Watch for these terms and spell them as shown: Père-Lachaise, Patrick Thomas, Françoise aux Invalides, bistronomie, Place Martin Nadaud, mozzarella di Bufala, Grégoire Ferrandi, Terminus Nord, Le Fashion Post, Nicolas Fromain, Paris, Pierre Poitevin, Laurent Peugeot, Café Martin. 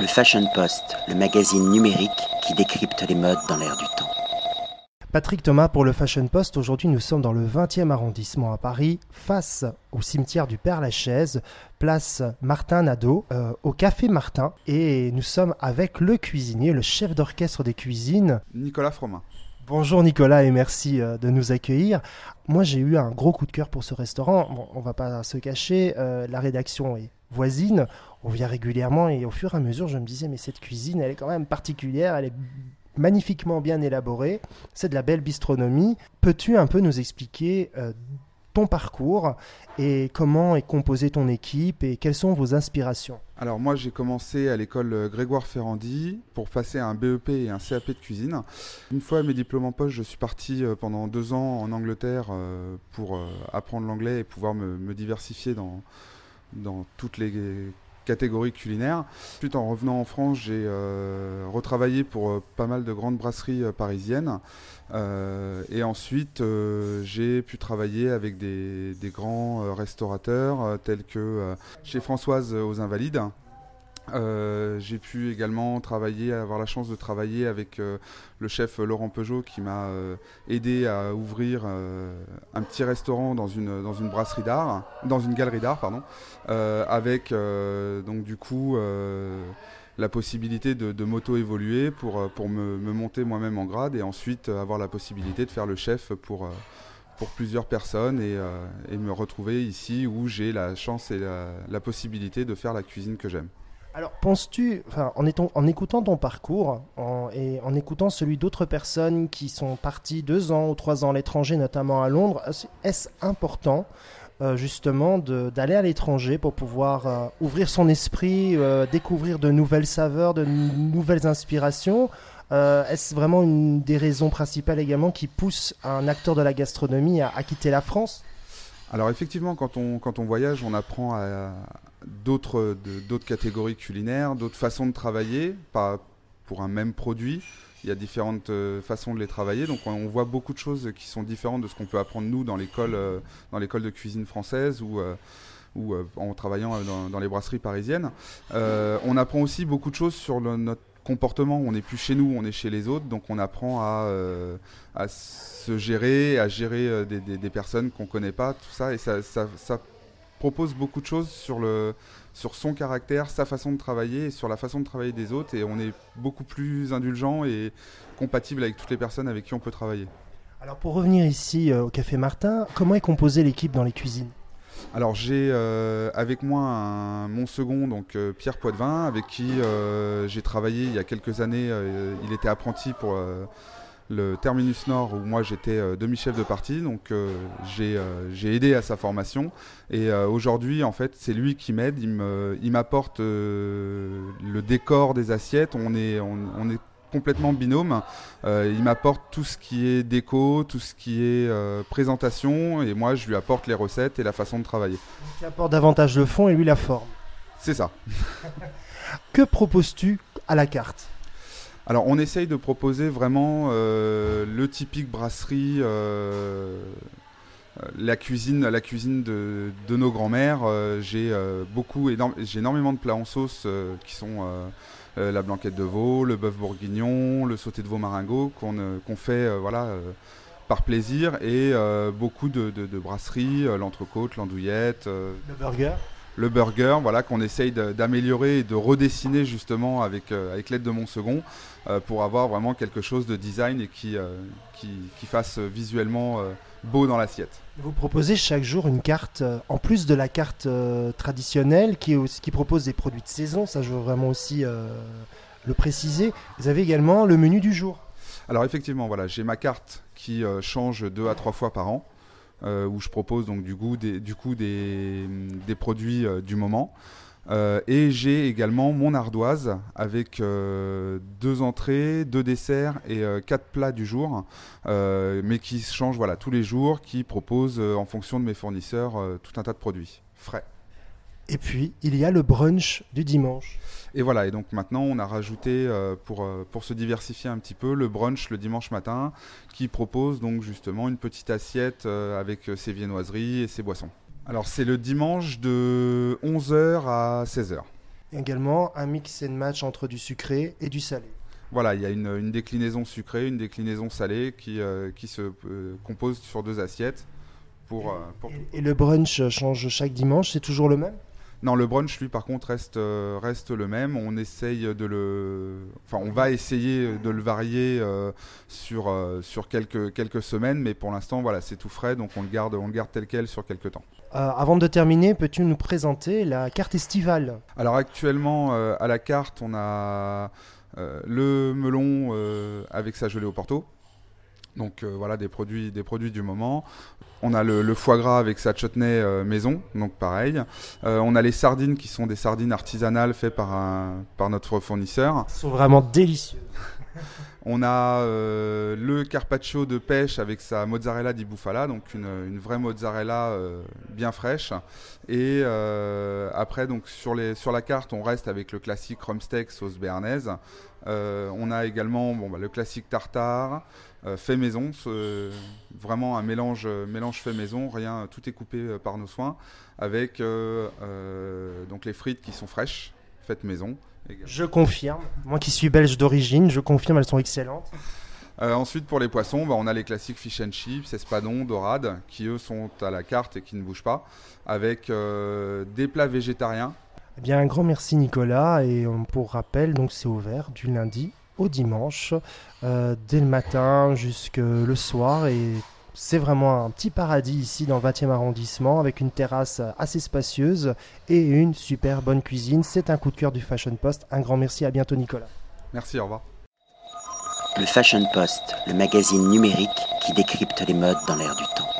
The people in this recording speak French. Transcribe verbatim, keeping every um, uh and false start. Le Fashion Post, le magazine numérique qui décrypte les modes dans l'air du temps. Patrick Thomas pour le Fashion Post. Aujourd'hui, nous sommes dans le vingtième arrondissement à Paris, face au cimetière du Père-Lachaise, place Martin Nadaud, euh, au Café Martin. Et nous sommes avec le cuisinier, le chef d'orchestre des cuisines, Nicolas Fromain. Bonjour Nicolas et merci de nous accueillir. Moi j'ai eu un gros coup de cœur pour ce restaurant, bon, on va pas se cacher, euh, la rédaction est voisine, on vient régulièrement et au fur et à mesure je me disais mais cette cuisine elle est quand même particulière, elle est magnifiquement bien élaborée, c'est de la belle bistronomie. Peux-tu un peu nous expliquer euh, ton parcours et comment est composée ton équipe et quelles sont vos inspirations? Alors moi j'ai commencé à l'école Grégoire Ferrandi pour passer à un B E P et un C A P de cuisine. Une fois mes diplômes en poche, je suis parti pendant deux ans en Angleterre pour apprendre l'anglais et pouvoir me, me diversifier dans, dans toutes les catégories culinaires. Ensuite en revenant en France, j'ai euh, retravaillé pour euh, pas mal de grandes brasseries euh, parisiennes euh, et ensuite euh, j'ai pu travailler avec des, des grands euh, restaurateurs euh, tels que euh, chez Françoise aux Invalides. Euh, j'ai pu également travailler, avoir la chance de travailler avec euh, le chef Laurent Peugeot qui m'a euh, aidé à ouvrir euh, un petit restaurant dans une, dans une brasserie d'art, dans une galerie d'art pardon, euh, avec euh, donc du coup euh, la possibilité de, de m'auto-évoluer pour, pour me, me monter moi-même en grade et ensuite avoir la possibilité de faire le chef pour... Euh, pour plusieurs personnes et, euh, et me retrouver ici où j'ai la chance et la, la possibilité de faire la cuisine que j'aime. Alors penses-tu, enfin, en, étant, en écoutant ton parcours en, et en écoutant celui d'autres personnes qui sont parties deux ans ou trois ans à l'étranger, notamment à Londres, est-ce important euh, justement de, d'aller à l'étranger pour pouvoir euh, ouvrir son esprit, euh, découvrir de nouvelles saveurs, de n- nouvelles inspirations ? Euh, est-ce vraiment une des raisons principales également qui pousse un acteur de la gastronomie à, à quitter la France ? Alors effectivement, quand on, quand on voyage, on apprend à, à d'autres, de, d'autres catégories culinaires, d'autres façons de travailler, pas pour un même produit. Il y a différentes euh, façons de les travailler. Donc on, on voit beaucoup de choses qui sont différentes de ce qu'on peut apprendre nous dans l'école, euh, dans l'école de cuisine française ou... ou euh, en travaillant dans, dans les brasseries parisiennes. Euh, on apprend aussi beaucoup de choses sur le, notre comportement. On n'est plus chez nous, on est chez les autres, donc on apprend à, euh, à se gérer, à gérer des, des, des personnes qu'on ne connaît pas, tout ça. Et ça, ça, ça propose beaucoup de choses sur, le, sur son caractère, sa façon de travailler, et sur la façon de travailler des autres. Et on est beaucoup plus indulgent et compatible avec toutes les personnes avec qui on peut travailler. Alors pour revenir ici euh, au Café Martin, comment est composée l'équipe dans les cuisines ? Alors j'ai euh, avec moi un, mon second, donc euh, Pierre Poitevin, avec qui euh, j'ai travaillé il y a quelques années. Euh, il était apprenti pour euh, le Terminus Nord où moi j'étais euh, demi-chef de partie, donc euh, j'ai, euh, j'ai aidé à sa formation. Et euh, aujourd'hui en fait c'est lui qui m'aide, il, me, il m'apporte euh, le décor des assiettes, on est, on, on est complètement binôme, euh, il m'apporte tout ce qui est déco, tout ce qui est euh, présentation et moi je lui apporte les recettes et la façon de travailler. Il apporte davantage le fond et lui la forme. C'est ça. Que proposes-tu à la carte ? Alors on essaye de proposer vraiment euh, le typique brasserie, euh, la cuisine, la cuisine de, de nos grands-mères. Euh, j'ai, euh, beaucoup, énorme, j'ai énormément de plats en sauce euh, qui sont... Euh, Euh, la blanquette de veau, le bœuf bourguignon, le sauté de veau maringot qu'on, euh, qu'on fait euh, voilà, euh, par plaisir et euh, beaucoup de, de, de brasseries, euh, l'entrecôte, l'andouillette. Euh, le burger. Le burger, voilà, qu'on essaye de, d'améliorer et de redessiner justement avec, euh, avec l'aide de mon second euh, pour avoir vraiment quelque chose de design et qui, euh, qui, qui fasse visuellement euh, beau dans l'assiette. Vous proposez chaque jour une carte, euh, en plus de la carte euh, traditionnelle qui, aussi, qui propose des produits de saison, ça je veux vraiment aussi euh, le préciser. Vous avez également le menu du jour. Alors effectivement, voilà, j'ai ma carte qui euh, change deux à trois fois par an. Euh, où je propose donc du coup des, du coup des, des produits euh, du moment. Euh, et j'ai également mon ardoise avec euh, deux entrées, deux desserts et euh, quatre plats du jour, euh, mais qui changent voilà, tous les jours, qui proposent euh, en fonction de mes fournisseurs euh, tout un tas de produits frais. Et puis, il y a le brunch du dimanche. Et voilà, et donc maintenant, on a rajouté, euh, pour, euh, pour se diversifier un petit peu, le brunch le dimanche matin, qui propose donc justement une petite assiette euh, avec ses viennoiseries et ses boissons. Alors, c'est le dimanche de onze heures à seize heures. également un mix and match entre du sucré et du salé. Voilà, il y a une, une déclinaison sucrée, une déclinaison salée qui, euh, qui se euh, compose sur deux assiettes. Pour, euh, pour... Et, et le brunch change chaque dimanche, c'est toujours le même ? Non, le brunch, lui, par contre, reste, euh, reste le même. On essaye de le, enfin, on va essayer de le varier euh, sur euh, sur quelques quelques semaines, mais pour l'instant, voilà, c'est tout frais, donc on le garde, on le garde tel quel sur quelques temps. Euh, avant de terminer, peux-tu nous présenter la carte estivale ? Alors actuellement, euh, à la carte, on a euh, le melon euh, avec sa gelée au Porto. Donc euh, voilà, des produits, des produits du moment. On a le, le foie gras avec sa chutney euh, maison, donc pareil. Euh, on a les sardines qui sont des sardines artisanales faites par, un, par notre fournisseur. Elles sont vraiment délicieuses. On a euh, le carpaccio de pêche avec sa mozzarella di Bufala, donc une, une vraie mozzarella euh, bien fraîche. Et euh, après, donc, sur, les, sur la carte, on reste avec le classique rumsteak sauce béarnaise. Euh, on a également bon, bah, le classique tartare, euh, fait maison, euh, vraiment un mélange, euh, mélange fait maison, rien, tout est coupé euh, par nos soins, avec euh, euh, donc les frites qui sont fraîches, faites maison. Je confirme, moi qui suis belge d'origine, je confirme, elles sont excellentes. Euh, ensuite, pour les poissons, bah, on a les classiques fish and chips, espadons, dorades, qui eux sont à la carte et qui ne bougent pas, avec euh, des plats végétariens. Eh bien, un grand merci Nicolas, et pour rappel, donc, c'est ouvert du lundi au dimanche, euh, dès le matin jusqu'au le soir, et c'est vraiment un petit paradis ici dans le vingtième arrondissement, avec une terrasse assez spacieuse et une super bonne cuisine. C'est un coup de cœur du Fashion Post. Un grand merci, à bientôt Nicolas. Merci, au revoir. Le Fashion Post, le magazine numérique qui décrypte les modes dans l'air du temps.